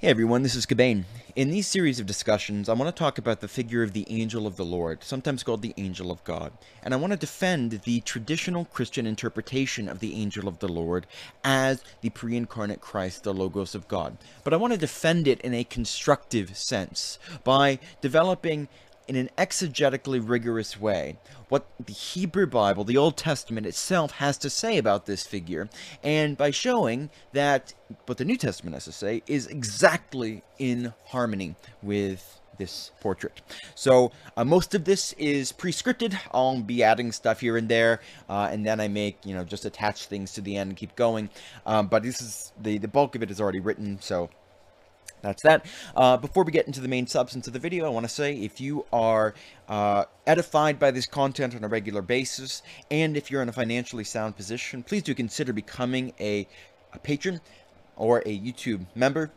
Hey everyone, this is Cabane. In these series of discussions, I want to talk about the figure of the Angel of the Lord, sometimes called the Angel of God. And I want to defend the traditional Christian interpretation of the Angel of the Lord as the pre-incarnate Christ, the Logos of God. But I want to defend it in a constructive sense by developing in an exegetically rigorous way what the Hebrew Bible, the Old Testament itself, has to say about this figure, and by showing that what the New Testament has to say is exactly in harmony with this portrait. So most of this is pre-scripted. I'll be adding stuff here and there, and then I make, you know, just attach things to the end and keep going. But this is the bulk of it is already written, so that's that. Before we get into the main substance of the video, I want to say if you are edified by this content on a regular basis, and if you're in a financially sound position, please do consider becoming a patron or a YouTube member.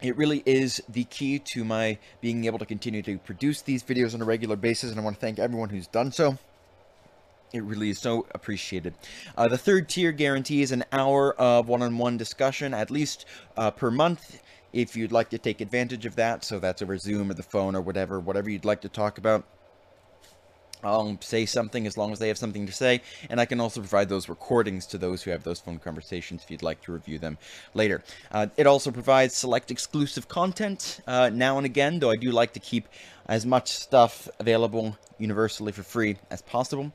It really is the key to my being able to continue to produce these videos on a regular basis, and I want to thank everyone who's done so. It really is so appreciated. The third tier guarantees an hour of one-on-one discussion, at least per month, if you'd like to take advantage of that. So that's over Zoom or the phone or whatever you'd like to talk about. I'll say something as long as they have something to say. And I can also provide those recordings to those who have those phone conversations if you'd like to review them later. It also provides select exclusive content now and again, though I do like to keep as much stuff available universally for free as possible.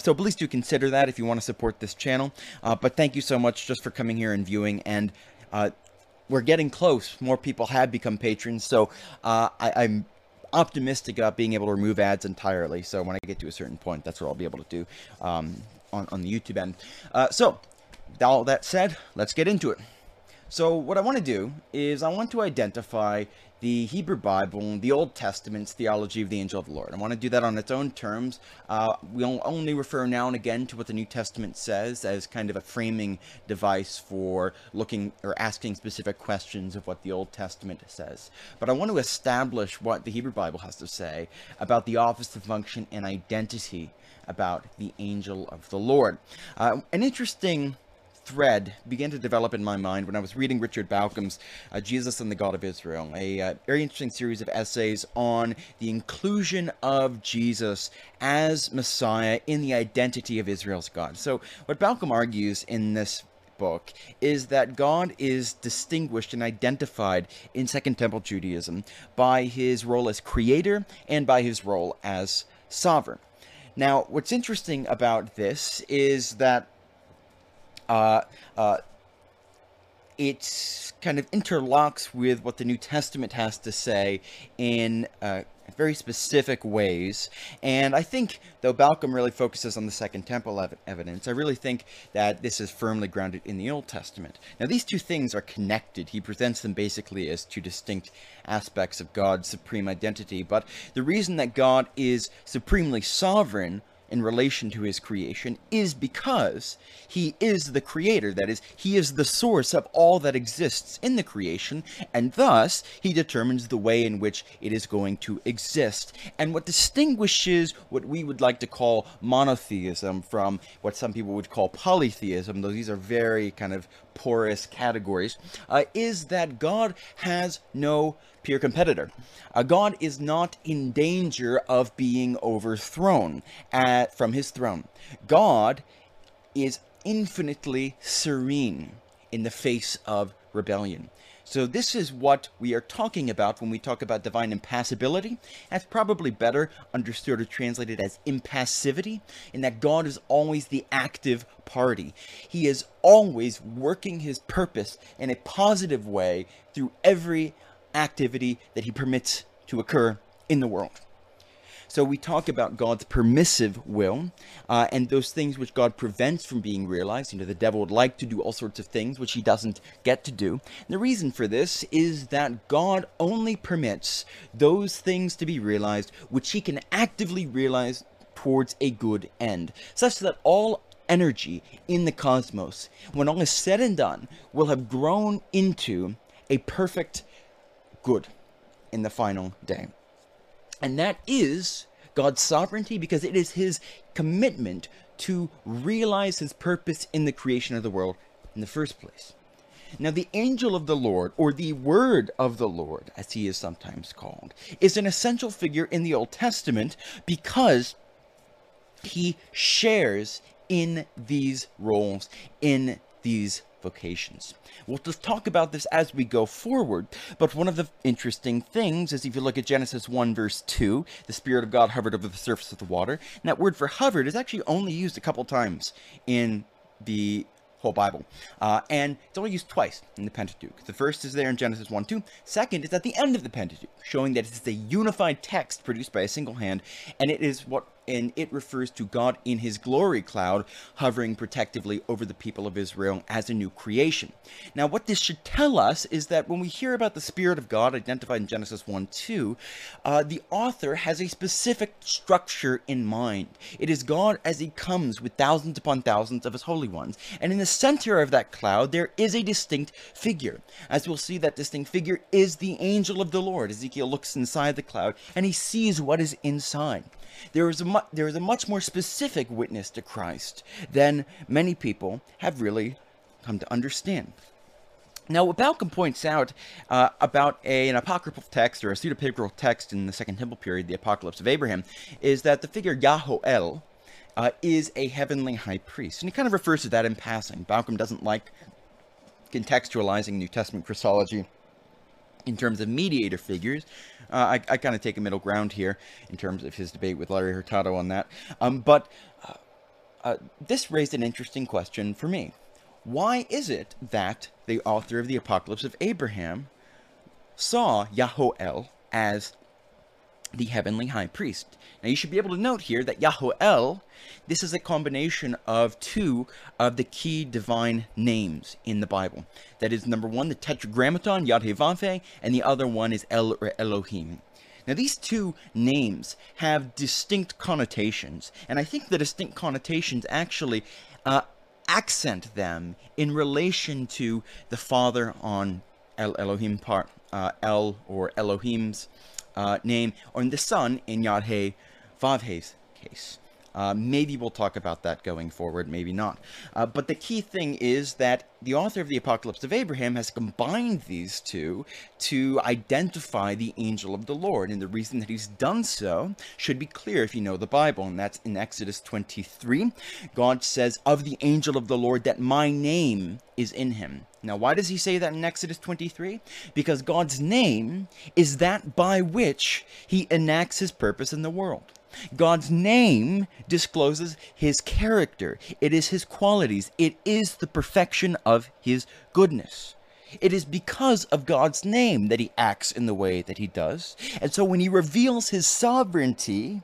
So please do consider that if you want to support this channel. But thank you so much just for coming here and viewing, and we're getting close. More people have become patrons, so I'm optimistic about being able to remove ads entirely. So when I get to a certain point, that's what I'll be able to do on the YouTube end. So all that said, let's get into it. So what I want to do is I want to identify the Hebrew Bible, the Old Testament's theology of the Angel of the Lord. I want to do that on its own terms. We'll only refer now and again to what the New Testament says as kind of a framing device for looking or asking specific questions of what the Old Testament says. But I want to establish what the Hebrew Bible has to say about the office, the function, and identity about the Angel of the Lord. An interesting thread began to develop in my mind when I was reading Richard Bauckham's Jesus and the God of Israel, a very interesting series of essays on the inclusion of Jesus as Messiah in the identity of Israel's God. So what Bauckham argues in this book is that God is distinguished and identified in Second Temple Judaism by his role as creator and by his role as sovereign. Now, what's interesting about this is that it kind of interlocks with what the New Testament has to say in very specific ways. And I think, though Bauckham really focuses on the Second Temple evidence, I really think that this is firmly grounded in the Old Testament. Now, these two things are connected. He presents them basically as two distinct aspects of God's supreme identity. But the reason that God is supremely sovereign in relation to his creation is because he is the creator. That is, he is the source of all that exists in the creation, and thus he determines the way in which it is going to exist. And what distinguishes what we would like to call monotheism from what some people would call polytheism, though these are very kind of porous categories, is that God has no peer competitor. God is not in danger of being overthrown from his throne. God is infinitely serene in the face of rebellion. So this is what we are talking about when we talk about divine impassibility. That's probably better understood or translated as impassivity, in that God is always the active party. He is always working his purpose in a positive way through every activity that he permits to occur in the world. So we talk about God's permissive will, and those things which God prevents from being realized. You know, the devil would like to do all sorts of things which he doesn't get to do. And the reason for this is that God only permits those things to be realized which he can actively realize towards a good end, such that all energy in the cosmos, when all is said and done, will have grown into a perfect good in the final day. And that is God's sovereignty, because it is his commitment to realize his purpose in the creation of the world in the first place. Now, the angel of the Lord, or the word of the Lord, as he is sometimes called, is an essential figure in the Old Testament because he shares in these roles, in these vocations. We'll just talk about this as we go forward, but one of the interesting things is if you look at Genesis 1 verse 2, the Spirit of God hovered over the surface of the water, and that word for hovered is actually only used a couple times in the whole Bible, and it's only used twice in the Pentateuch. The first is there in Genesis 1-2, second is at the end of the Pentateuch, showing that it's a unified text produced by a single hand, and it is what, and it refers to God in his glory cloud hovering protectively over the people of Israel as a new creation. Now, what this should tell us is that when we hear about the Spirit of God identified in Genesis 1-2, the author has a specific structure in mind. It is God as he comes with thousands upon thousands of his holy ones. And in the center of that cloud, there is a distinct figure. As we'll see, that distinct figure is the angel of the Lord. Ezekiel looks inside the cloud and he sees what is inside. There is a much more specific witness to Christ than many people have really come to understand. Now, what Balcom points out about an apocryphal text or a pseudepigraphal text in the Second Temple period, the Apocalypse of Abraham, is that the figure Yahoel is a heavenly high priest. And he kind of refers to that in passing. Balcom doesn't like contextualizing New Testament Christology in terms of mediator figures. I kind of take a middle ground here in terms of his debate with Larry Hurtado on that. But this raised an interesting question for me. Why is it that the author of the Apocalypse of Abraham saw Yahoel as the heavenly high priest? Now, you should be able to note here that Yahoel, this is a combination of two of the key divine names in the Bible. That is, number one, the Tetragrammaton, YHWH, and the other one is El or Elohim. Now, these two names have distinct connotations, and I think the distinct connotations actually accent them in relation to the Father on El Elohim part, El or Elohim's name, or in the Son in YHWH's case. Maybe we'll talk about that going forward, maybe not. But the key thing is that the author of the Apocalypse of Abraham has combined these two to identify the angel of the Lord. And the reason that he's done so should be clear if you know the Bible, and that's in Exodus 23. God says, of the angel of the Lord, that my name is in him. Now, why does he say that in Exodus 23? Because God's name is that by which he enacts his purpose in the world. God's name discloses his character. It is his qualities. It is the perfection of his goodness. It is because of God's name that he acts in the way that he does. And so when he reveals his sovereignty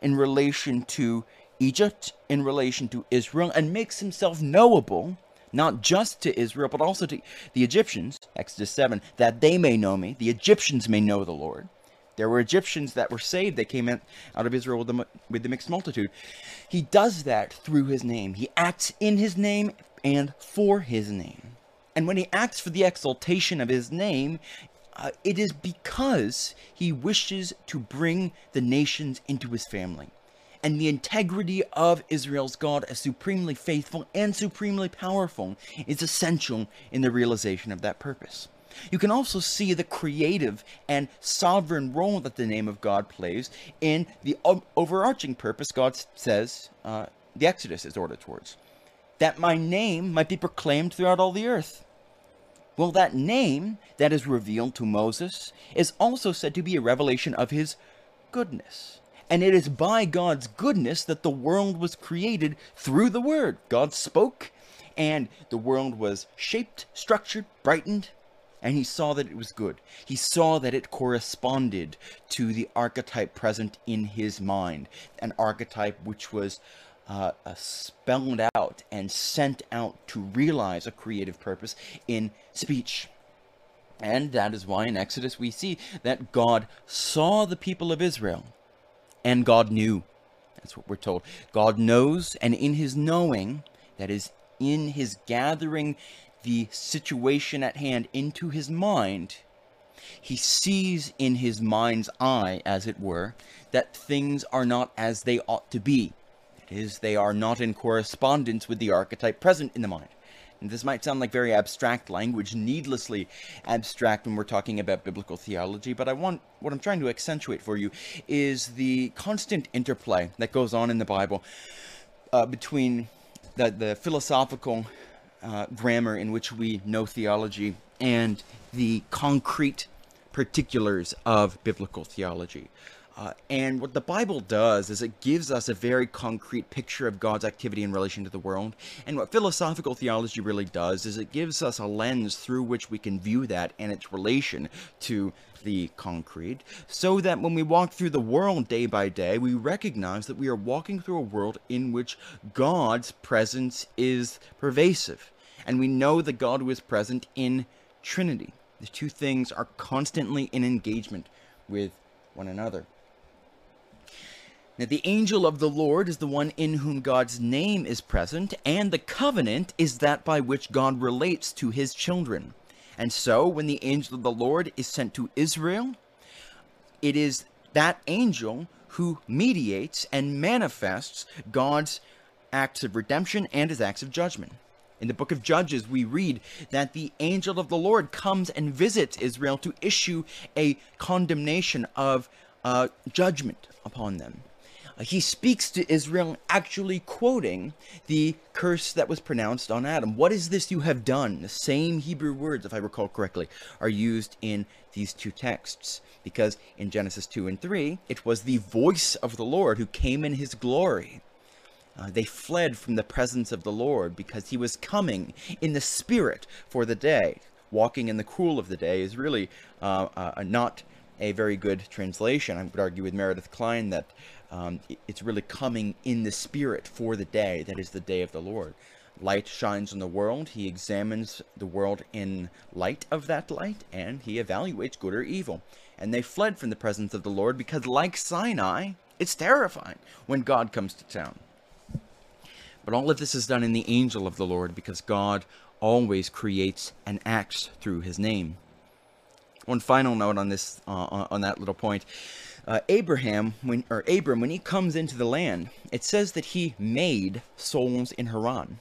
in relation to Egypt, in relation to Israel, and makes himself knowable, not just to Israel, but also to the Egyptians, Exodus 7, that they may know me, the Egyptians may know the Lord. There were Egyptians that were saved. They came out of Israel with the mixed multitude. He does that through his name. He acts in his name and for his name. And when he acts for the exaltation of his name, it is because he wishes to bring the nations into his family. And the integrity of Israel's God as supremely faithful and supremely powerful is essential in the realization of that purpose. You can also see the creative and sovereign role that the name of God plays in the overarching purpose God says the Exodus is ordered towards. That my name might be proclaimed throughout all the earth. Well, that name that is revealed to Moses is also said to be a revelation of his goodness. And it is by God's goodness that the world was created through the word. God spoke, and the world was shaped, structured, brightened. And he saw that it was good. He saw that it corresponded to the archetype present in his mind, an archetype which was spelled out and sent out to realize a creative purpose in speech. And that is why in Exodus we see that God saw the people of Israel, and God knew. That's what we're told. God knows, and in his knowing, that is, in his gathering the situation at hand into his mind, he sees in his mind's eye, as it were, that things are not as they ought to be. That is, they are not in correspondence with the archetype present in the mind. And this might sound like very abstract language, needlessly abstract when we're talking about biblical theology, but what I'm trying to accentuate for you is the constant interplay that goes on in the Bible between the philosophical grammar in which we know theology and the concrete particulars of biblical theology. And what the Bible does is it gives us a very concrete picture of God's activity in relation to the world. And what philosophical theology really does is it gives us a lens through which we can view that and its relation to the concrete, so that when we walk through the world day by day, we recognize that we are walking through a world in which God's presence is pervasive. And we know that God was present in Trinity. The two things are constantly in engagement with one another. Now, the angel of the Lord is the one in whom God's name is present, and the covenant is that by which God relates to his children. And so, when the angel of the Lord is sent to Israel, it is that angel who mediates and manifests God's acts of redemption and his acts of judgment. In the book of Judges, we read that the angel of the Lord comes and visits Israel to issue a condemnation of judgment upon them. He speaks to Israel, actually quoting the curse that was pronounced on Adam. What is this you have done? The same Hebrew words, if I recall correctly, are used in these two texts. Because in Genesis 2 and 3, it was the voice of the Lord who came in his glory. They fled from the presence of the Lord because he was coming in the spirit for the day. Walking in the cool of the day is really not a very good translation. I would argue with Meredith Klein that it's really coming in the spirit for the day, that is the day of the Lord. Light shines on the world. He examines the world in light of that light, and he evaluates good or evil. And they fled from the presence of the Lord because, like Sinai, it's terrifying when God comes to town. But all of this is done in the angel of the Lord because God always creates and acts through his name. One final note on this, on that little point. Abram, when he comes into the land, it says that he made souls in Haran.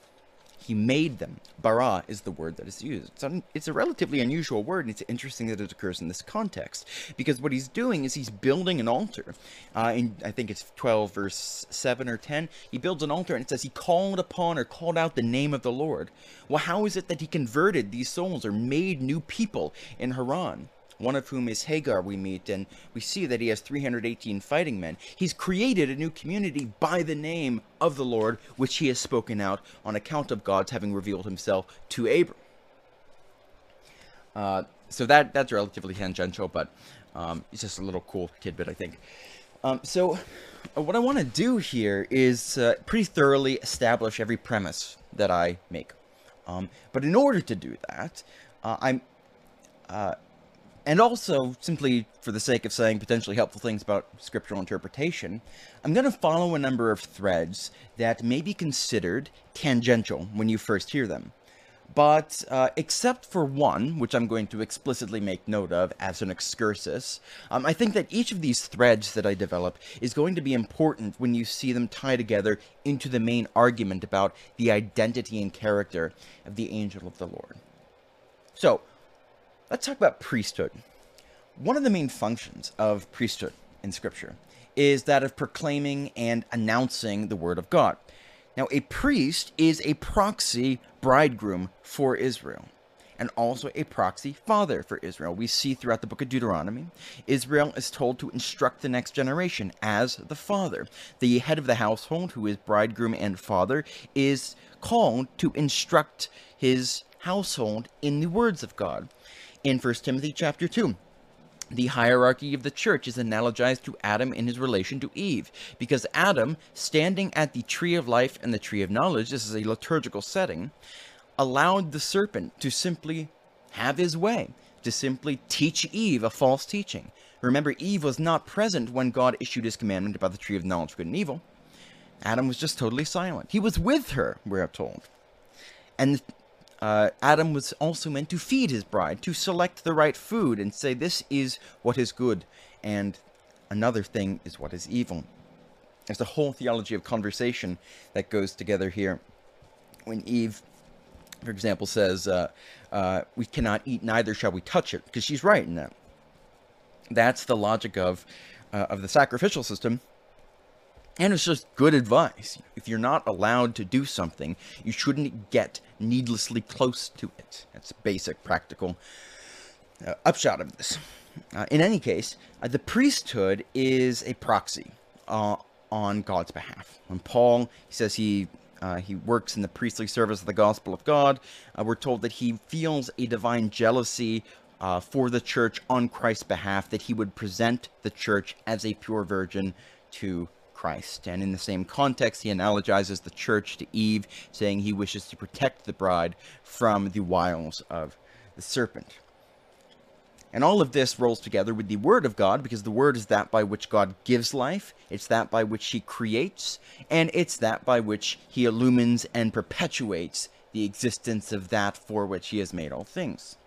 He made them. Bara is the word that is used. It's a relatively unusual word, and it's interesting that it occurs in this context, because what he's doing is he's building an altar. In, I think it's 12, verse 7 or 10, he builds an altar, and it says he called upon or called out the name of the Lord. Well, how is it that he converted these souls or made new people in Haran? One of whom is Hagar we meet, and we see that he has 318 fighting men. He's created a new community by the name of the Lord, which he has spoken out on account of God's having revealed himself to Abram. So that's relatively tangential, but it's just a little cool tidbit, I think. So what I want to do here is pretty thoroughly establish every premise that I make. But in order to do that, and also, simply for the sake of saying potentially helpful things about scriptural interpretation, I'm going to follow a number of threads that may be considered tangential when you first hear them. But except for one, which I'm going to explicitly make note of as an excursus, I think that each of these threads that I develop is going to be important when you see them tie together into the main argument about the identity and character of the angel of the Lord. So, let's talk about priesthood. One of the main functions of priesthood in Scripture is that of proclaiming and announcing the Word of God. Now, a priest is a proxy bridegroom for Israel, and also a proxy father for Israel. We see throughout the book of Deuteronomy, Israel is told to instruct the next generation as the father. The head of the household, who is bridegroom and father, is called to instruct his household in the words of God. In 1 Timothy chapter 2, the hierarchy of the church is analogized to Adam in his relation to Eve, because Adam, standing at the tree of life and the tree of knowledge, this is a liturgical setting, allowed the serpent to simply have his way, to simply teach Eve a false teaching. Remember, Eve was not present when God issued his commandment about the tree of knowledge of good and evil. Adam was just totally silent. He was with her, we're told. And Adam was also meant to feed his bride, to select the right food and say this is what is good and another thing is what is evil. There's a whole theology of conversation that goes together here when Eve for example, says, we cannot eat, neither shall we touch it, because she's right in that. That's the logic of the sacrificial system. And it's just good advice. If you're not allowed to do something, you shouldn't get needlessly close to it. That's the basic practical upshot of this. In any case, the priesthood is a proxy on God's behalf. When Paul, he says he works in the priestly service of the gospel of God, we're told that he feels a divine jealousy for the church on Christ's behalf, that he would present the church as a pure virgin to Christ. And in the same context, he analogizes the church to Eve, saying he wishes to protect the bride from the wiles of the serpent. And all of this rolls together with the Word of God, because the Word is that by which God gives life, it's that by which He creates, and it's that by which He illumines and perpetuates the existence of that for which He has made all things.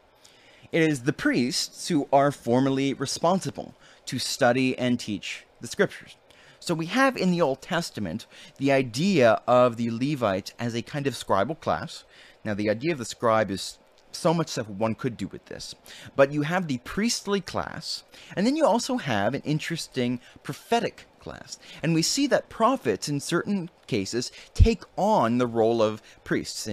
It is the priests who are formally responsible to study and teach the Scriptures. So we have in the Old Testament the idea of the Levites as a kind of scribal class. Now, the idea of the scribe is so much stuff one could do with this. But you have the priestly class, and then you also have an interesting prophetic class. And we see that prophets, in certain cases, take on the role of priests.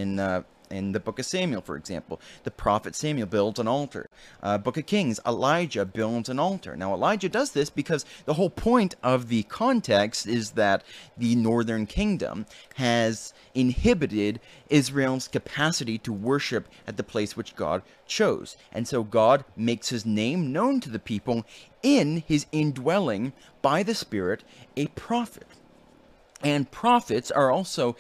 In the book of Samuel, for example, the prophet Samuel builds an altar. Book of Kings, Elijah builds an altar. Now, Elijah does this because the whole point of the context is that the northern kingdom has inhibited Israel's capacity to worship at the place which God chose. And so God makes his name known to the people in his indwelling by the Spirit, a prophet. And prophets are also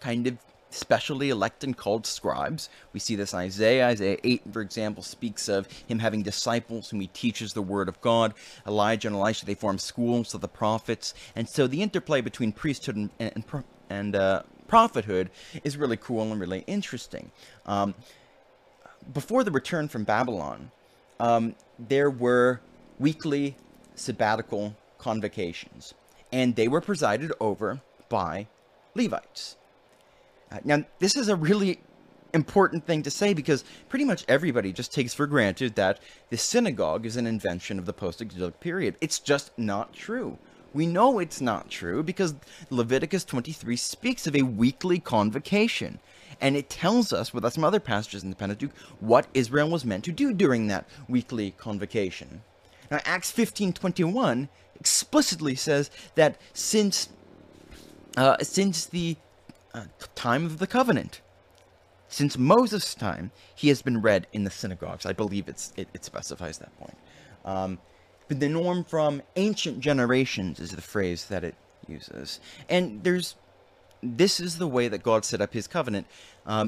kind of specially elected and called scribes. We see this in Isaiah. Isaiah 8, for example, speaks of him having disciples whom he teaches the word of God. Elijah and Elisha, they form schools of the prophets. And so the interplay between priesthood and prophethood is really cool and really interesting. Before the return from Babylon, there were weekly sabbatical convocations, and they were presided over by Levites. Now, this is a really important thing to say, because pretty much everybody just takes for granted that the synagogue is an invention of the post-exilic period. It's just not true. We know it's not true because Leviticus 23 speaks of a weekly convocation, and it tells us, with some other passages in the Pentateuch, what Israel was meant to do during that weekly convocation. Now, Acts 15:21 explicitly says that since the time of the covenant, since Moses' time, he has been read in the synagogues. I believe it specifies that point. But the norm from ancient generations is the phrase that it uses. And this is the way that God set up his covenant.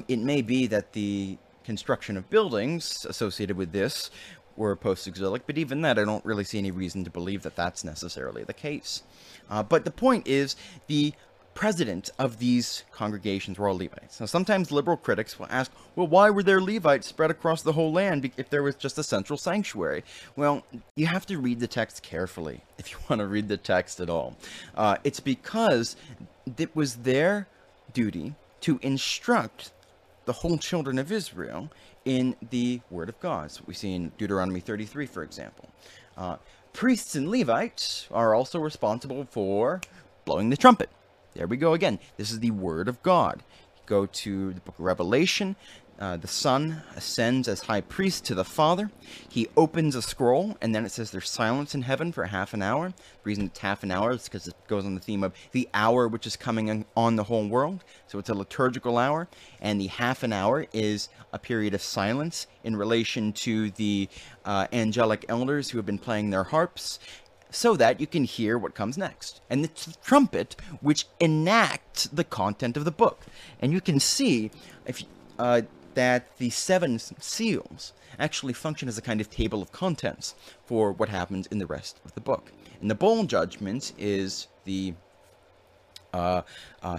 It may be that the construction of buildings associated with this were post-exilic, but even that, I don't really see any reason to believe that that's necessarily the case. But the point is, the president of these congregations were all Levites. Now, sometimes liberal critics will ask, well, why were there Levites spread across the whole land if there was just a central sanctuary? Well, you have to read the text carefully if you want to read the text at all. It's because it was their duty to instruct the whole children of Israel in the Word of God. That's what we see in Deuteronomy 33, for example. Priests and Levites are also responsible for blowing the trumpet. There we go again. This is the Word of God. Go to the book of Revelation. The Son ascends as high priest to the Father. He opens a scroll, and then it says there's silence in heaven for half an hour. The reason it's half an hour is because it goes on the theme of the hour which is coming on the whole world. So it's a liturgical hour, and the half an hour is a period of silence in relation to the angelic elders who have been playing their harps, so that you can hear what comes next. And it's the trumpet which enacts the content of the book. And you can see if that the seven seals actually function as a kind of table of contents for what happens in the rest of the book. And the bowl judgments is the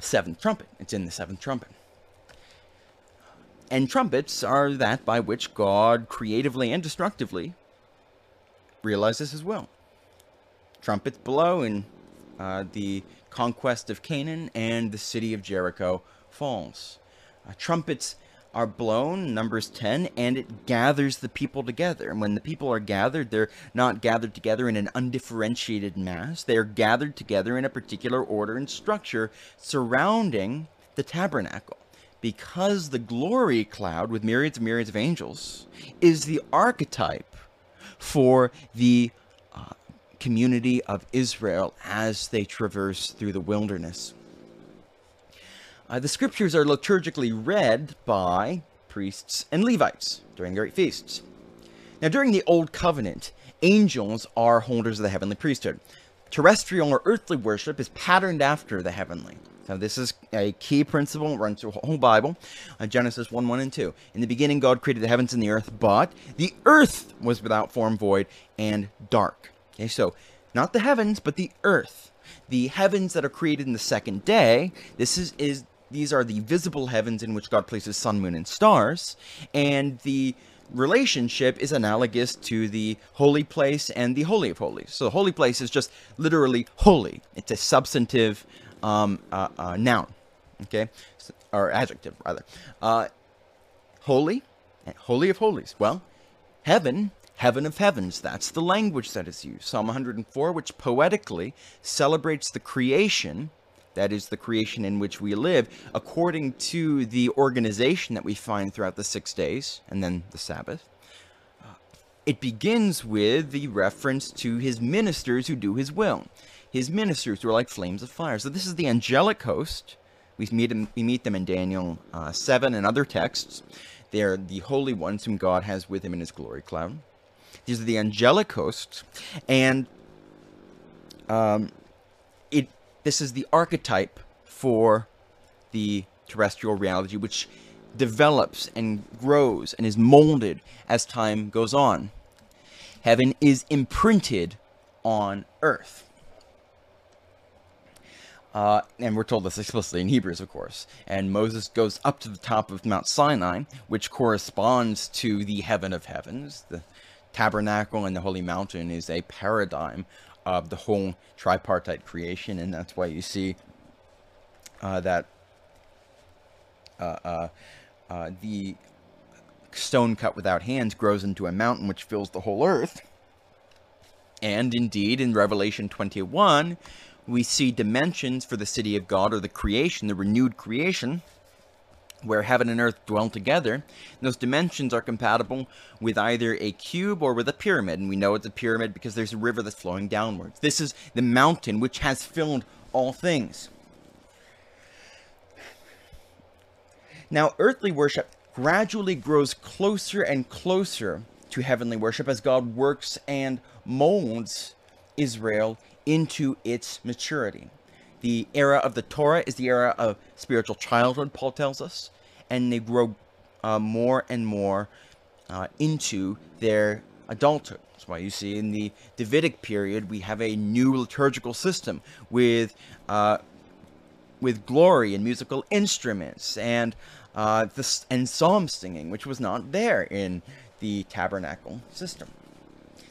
seventh trumpet. It's in the seventh trumpet. And trumpets are that by which God creatively and destructively realizes his will. Trumpets blow, and the conquest of Canaan and the city of Jericho falls. Trumpets are blown, Numbers 10, and it gathers the people together. And when the people are gathered, they're not gathered together in an undifferentiated mass. They are gathered together in a particular order and structure surrounding the tabernacle. Because the glory cloud with myriads and myriads of angels is the archetype for the community of Israel as they traverse through the wilderness. The scriptures are liturgically read by priests and Levites during the great feasts. Now, during the Old Covenant, angels are holders of the heavenly priesthood. Terrestrial or earthly worship is patterned after the heavenly. Now, this is a key principle, runs through the whole Bible, Genesis 1:1 and 2. In the beginning, God created the heavens and the earth, but the earth was without form, void, and dark. Okay, so not the heavens, but the earth. The heavens that are created in the second day, these are the visible heavens in which God places sun, moon, and stars, and the relationship is analogous to the holy place and the holy of holies. So the holy place is just literally holy. It's a substantive noun, okay, or adjective rather. Holy and holy of holies. Well, heaven. Heaven of heavens, that's the language that is used. Psalm 104, which poetically celebrates the creation, that is the creation in which we live, according to the organization that we find throughout the 6 days, and then the Sabbath. It begins with the reference to his ministers who do his will. His ministers who are like flames of fire. So this is the angelic host. We meet them in Daniel 7 and other texts. They are the holy ones whom God has with him in his glory cloud. These are the angelic hosts, and this is the archetype for the terrestrial reality, which develops and grows and is molded as time goes on. Heaven is imprinted on earth. And we're told this explicitly in Hebrews, of course. And Moses goes up to the top of Mount Sinai, which corresponds to the heaven of heavens. The tabernacle and the holy mountain is a paradigm of the whole tripartite creation, and that's why you see that the stone cut without hands grows into a mountain which fills the whole earth. And indeed, in Revelation 21, we see dimensions for the city of God, or the creation, the renewed creation, where heaven and earth dwell together. And those dimensions are compatible with either a cube or with a pyramid. And we know it's a pyramid because there's a river that's flowing downwards. This is the mountain which has filled all things. Now, earthly worship gradually grows closer and closer to heavenly worship as God works and molds Israel into its maturity. The era of the Torah is the era of spiritual childhood, Paul tells us, and they grow more and more into their adulthood. That's why you see in the Davidic period, we have a new liturgical system with glory and musical instruments and psalm singing, which was not there in the tabernacle system.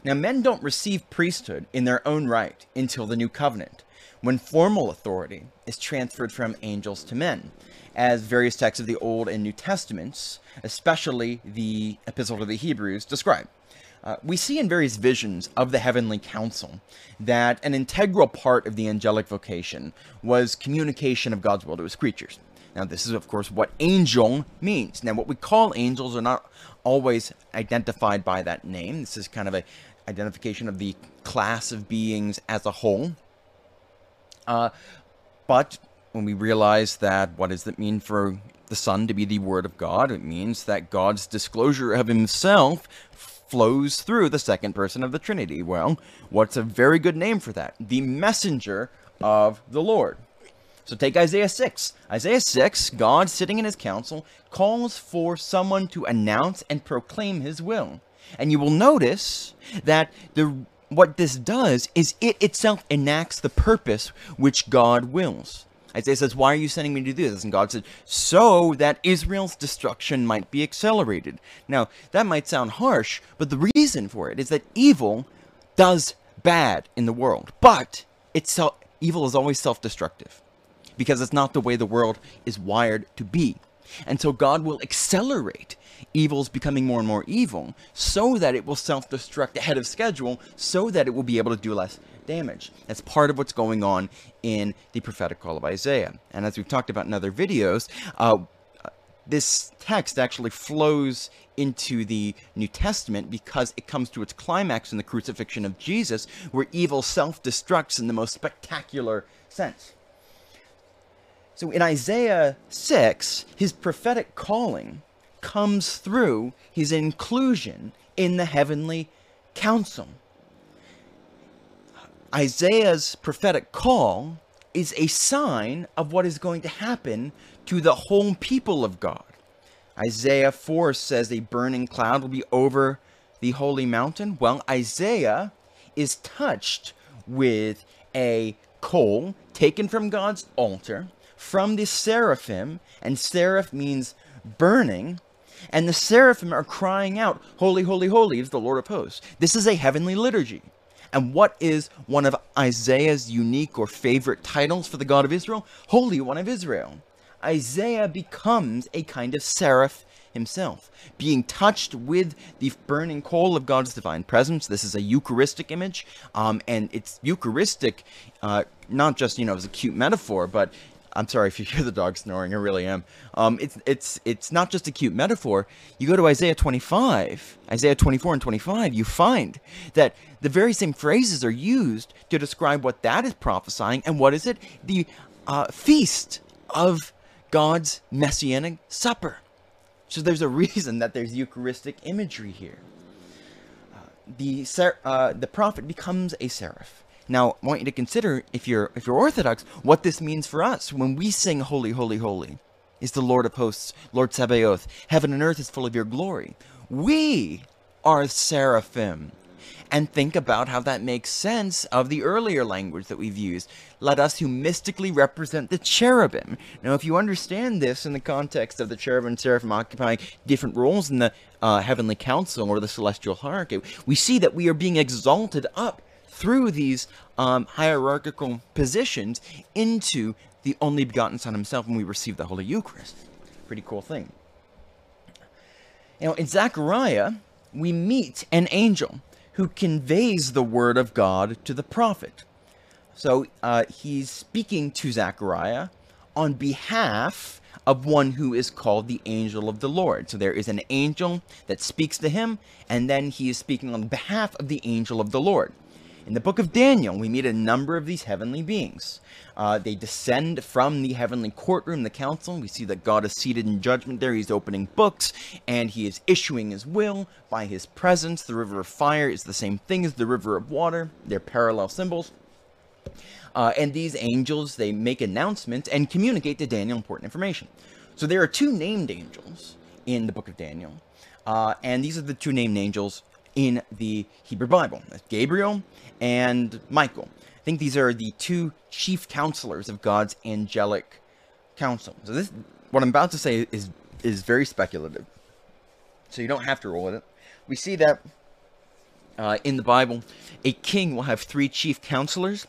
Now, men don't receive priesthood in their own right until the new covenant, when formal authority is transferred from angels to men, as various texts of the Old and New Testaments, especially the Epistle to the Hebrews, describe. We see in various visions of the heavenly council that an integral part of the angelic vocation was communication of God's will to his creatures. Now, this is, of course, what angel means. Now, what we call angels are not always identified by that name. This is kind of an identification of the class of beings as a whole. But when we realize that, what does it mean for the Son to be the Word of God? It means that God's disclosure of himself flows through the second person of the Trinity. Well, what's a very good name for that? The messenger of the Lord. So take Isaiah 6. Isaiah 6, God sitting in his council, calls for someone to announce and proclaim his will. And you will notice that what this does is it itself enacts the purpose which God wills. Isaiah says, why are you sending me to do this? And God said, so that Israel's destruction might be accelerated. Now, that might sound harsh, but the reason for it is that evil does bad in the world. But evil is always self-destructive, because it's not the way the world is wired to be. And so God will accelerate evils becoming more and more evil so that it will self-destruct ahead of schedule, so that it will be able to do less damage. That's part of what's going on in the prophetic call of Isaiah. And as we've talked about in other videos, this text actually flows into the New Testament because it comes to its climax in the crucifixion of Jesus, where evil self-destructs in the most spectacular sense. So in Isaiah 6, his prophetic calling comes through his inclusion in the heavenly council. Isaiah's prophetic call is a sign of what is going to happen to the whole people of God. Isaiah 4 says a burning cloud will be over the holy mountain. Well, Isaiah is touched with a coal taken from God's altar, from the seraphim, and seraph means burning, and the seraphim are crying out, "Holy, holy, holy is the Lord of hosts." This is a heavenly liturgy. And what is one of Isaiah's unique or favorite titles for the God of Israel? Holy One of Israel. Isaiah becomes a kind of seraph himself, being touched with the burning coal of God's divine presence. This is a Eucharistic image, and it's Eucharistic, not just, as a cute metaphor, but I'm sorry if you hear the dog snoring, I really am. It's not just a cute metaphor. You go to Isaiah 24 and 25, you find that the very same phrases are used to describe what that is prophesying, and what is it? The feast of God's Messianic supper. So there's a reason that there's Eucharistic imagery here. The prophet becomes a seraph. Now, I want you to consider, if you're Orthodox, what this means for us when we sing "Holy, holy, holy is the Lord of hosts, Lord Sabaoth. Heaven and earth is full of your glory." We are seraphim. And think about how that makes sense of the earlier language that we've used. Let us who mystically represent the cherubim. Now, if you understand this in the context of the cherubim and seraphim occupying different roles in the heavenly council or the celestial hierarchy, we see that we are being exalted up through these hierarchical positions into the only begotten Son himself when we receive the Holy Eucharist. Pretty cool thing. Now, in Zechariah, we meet an angel who conveys the word of God to the prophet. So he's speaking to Zechariah on behalf of one who is called the Angel of the Lord. So there is an angel that speaks to him, and then he is speaking on behalf of the Angel of the Lord. In the book of Daniel, we meet a number of these heavenly beings. They descend from the heavenly courtroom, the council. We see that God is seated in judgment there. He's opening books, and he is issuing his will by his presence. The river of fire is the same thing as the river of water. They're parallel symbols. And these angels, they make announcements and communicate to Daniel important information. So there are two named angels in the book of Daniel, and these are the two named angels in the Hebrew Bible. That's Gabriel and Michael. I think these are the two chief counselors of God's angelic council. So this, what I'm about to say, is very speculative, so you don't have to roll with it. We see that in the Bible, a king will have three chief counselors.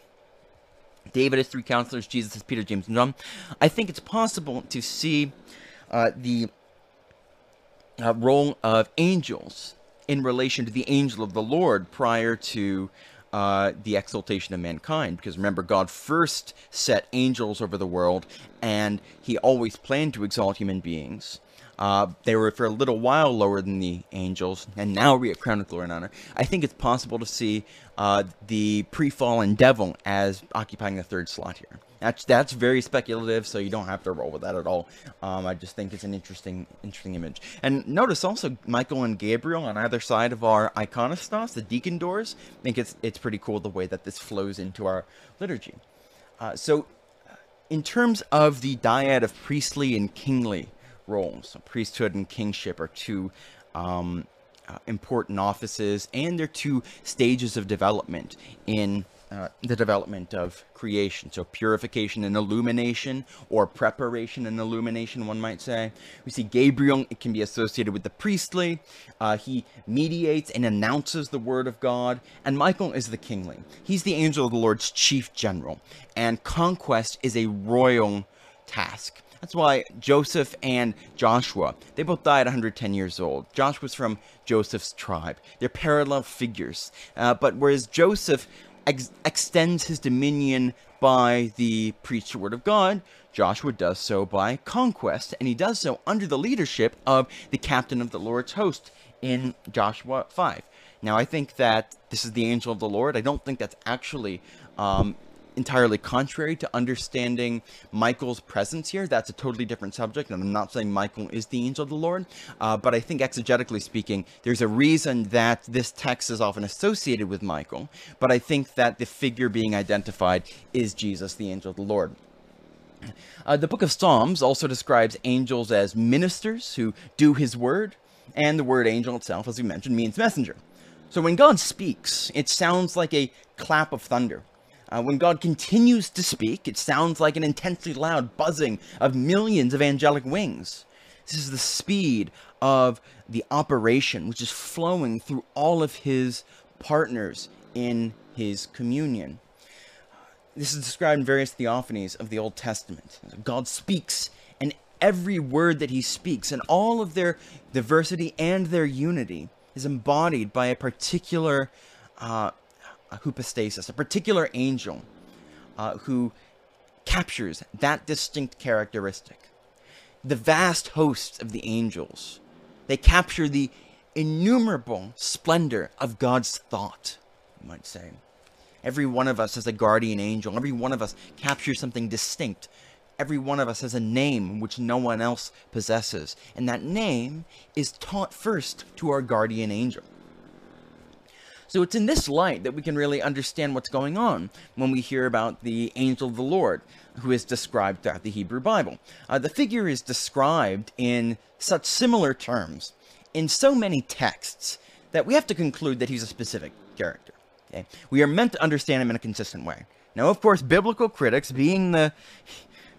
David has three counselors. Jesus has Peter, James, and John. I think it's possible to see the role of angels in relation to the Angel of the Lord prior to the exaltation of mankind. Because remember, God first set angels over the world, and he always planned to exalt human beings. They were for a little while lower than the angels, and now we are crowned with glory and honor. I think it's possible to see the pre-fallen devil as occupying the third slot here. That's very speculative, so you don't have to roll with that at all. I just think it's an interesting image. And notice also Michael and Gabriel on either side of our iconostas, the deacon doors. I think it's pretty cool the way that this flows into our liturgy. So in terms of the dyad of priestly and kingly roles, so priesthood and kingship are two important offices, and they're two stages of development in the development of creation. So purification and illumination, or preparation and illumination, one might say. We see Gabriel, it can be associated with the priestly. He mediates and announces the word of God. And Michael is the kingly. He's the Angel of the Lord's chief general. And conquest is a royal task. That's why Joseph and Joshua, they both died 110 years old. Joshua's from Joseph's tribe. They're parallel figures. But whereas Joseph extends his dominion by the preached word of God, Joshua does so by conquest, and he does so under the leadership of the captain of the Lord's host in Joshua 5. Now, I think that this is the angel of the Lord. I don't think that's actually entirely contrary to understanding Michael's presence here. That's a totally different subject, and I'm not saying Michael is the angel of the Lord, but I think exegetically speaking, there's a reason that this text is often associated with Michael, but I think that the figure being identified is Jesus, the angel of the Lord. The book of Psalms also describes angels as ministers who do his word, and the word angel itself, as we mentioned, means messenger. So when God speaks, it sounds like a clap of thunder. When God continues to speak, it sounds like an intensely loud buzzing of millions of angelic wings. This is the speed of the operation, which is flowing through all of his partners in his communion. This is described in various theophanies of the Old Testament. God speaks, and every word that he speaks, and all of their diversity and their unity, is embodied by a particular hypostasis, a particular angel who captures that distinct characteristic. The vast hosts of the angels, they capture the innumerable splendor of God's thought, you might say. Every one of us has a guardian angel. Every one of us captures something distinct. Every one of us has a name which no one else possesses. And that name is taught first to our guardian angel. So it's in this light that we can really understand what's going on when we hear about the angel of the Lord, who is described throughout the Hebrew Bible. The figure is described in such similar terms in so many texts that we have to conclude that he's a specific character. Okay? We are meant to understand him in a consistent way. Now, of course, biblical critics, being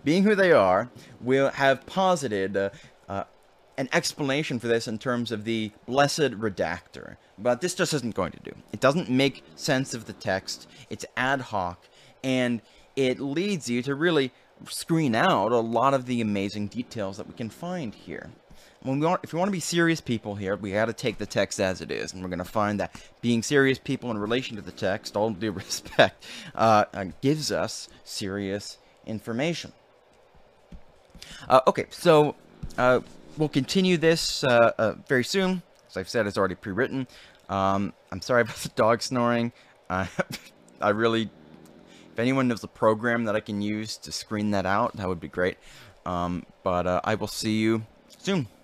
who they are, will have posited an explanation for this in terms of the blessed redactor, but this just isn't going to do. It doesn't make sense of the text, it's ad hoc, and it leads you to really screen out a lot of the amazing details that we can find here. If we want to be serious people here, we got to take the text as it is, and we're going to find that being serious people in relation to the text, all due respect, gives us serious information. Okay, so we'll continue this very soon. As I've said, it's already pre-written. I'm sorry about the dog snoring. I really, if anyone knows a program that I can use to screen that out, that would be great. But I will see you soon.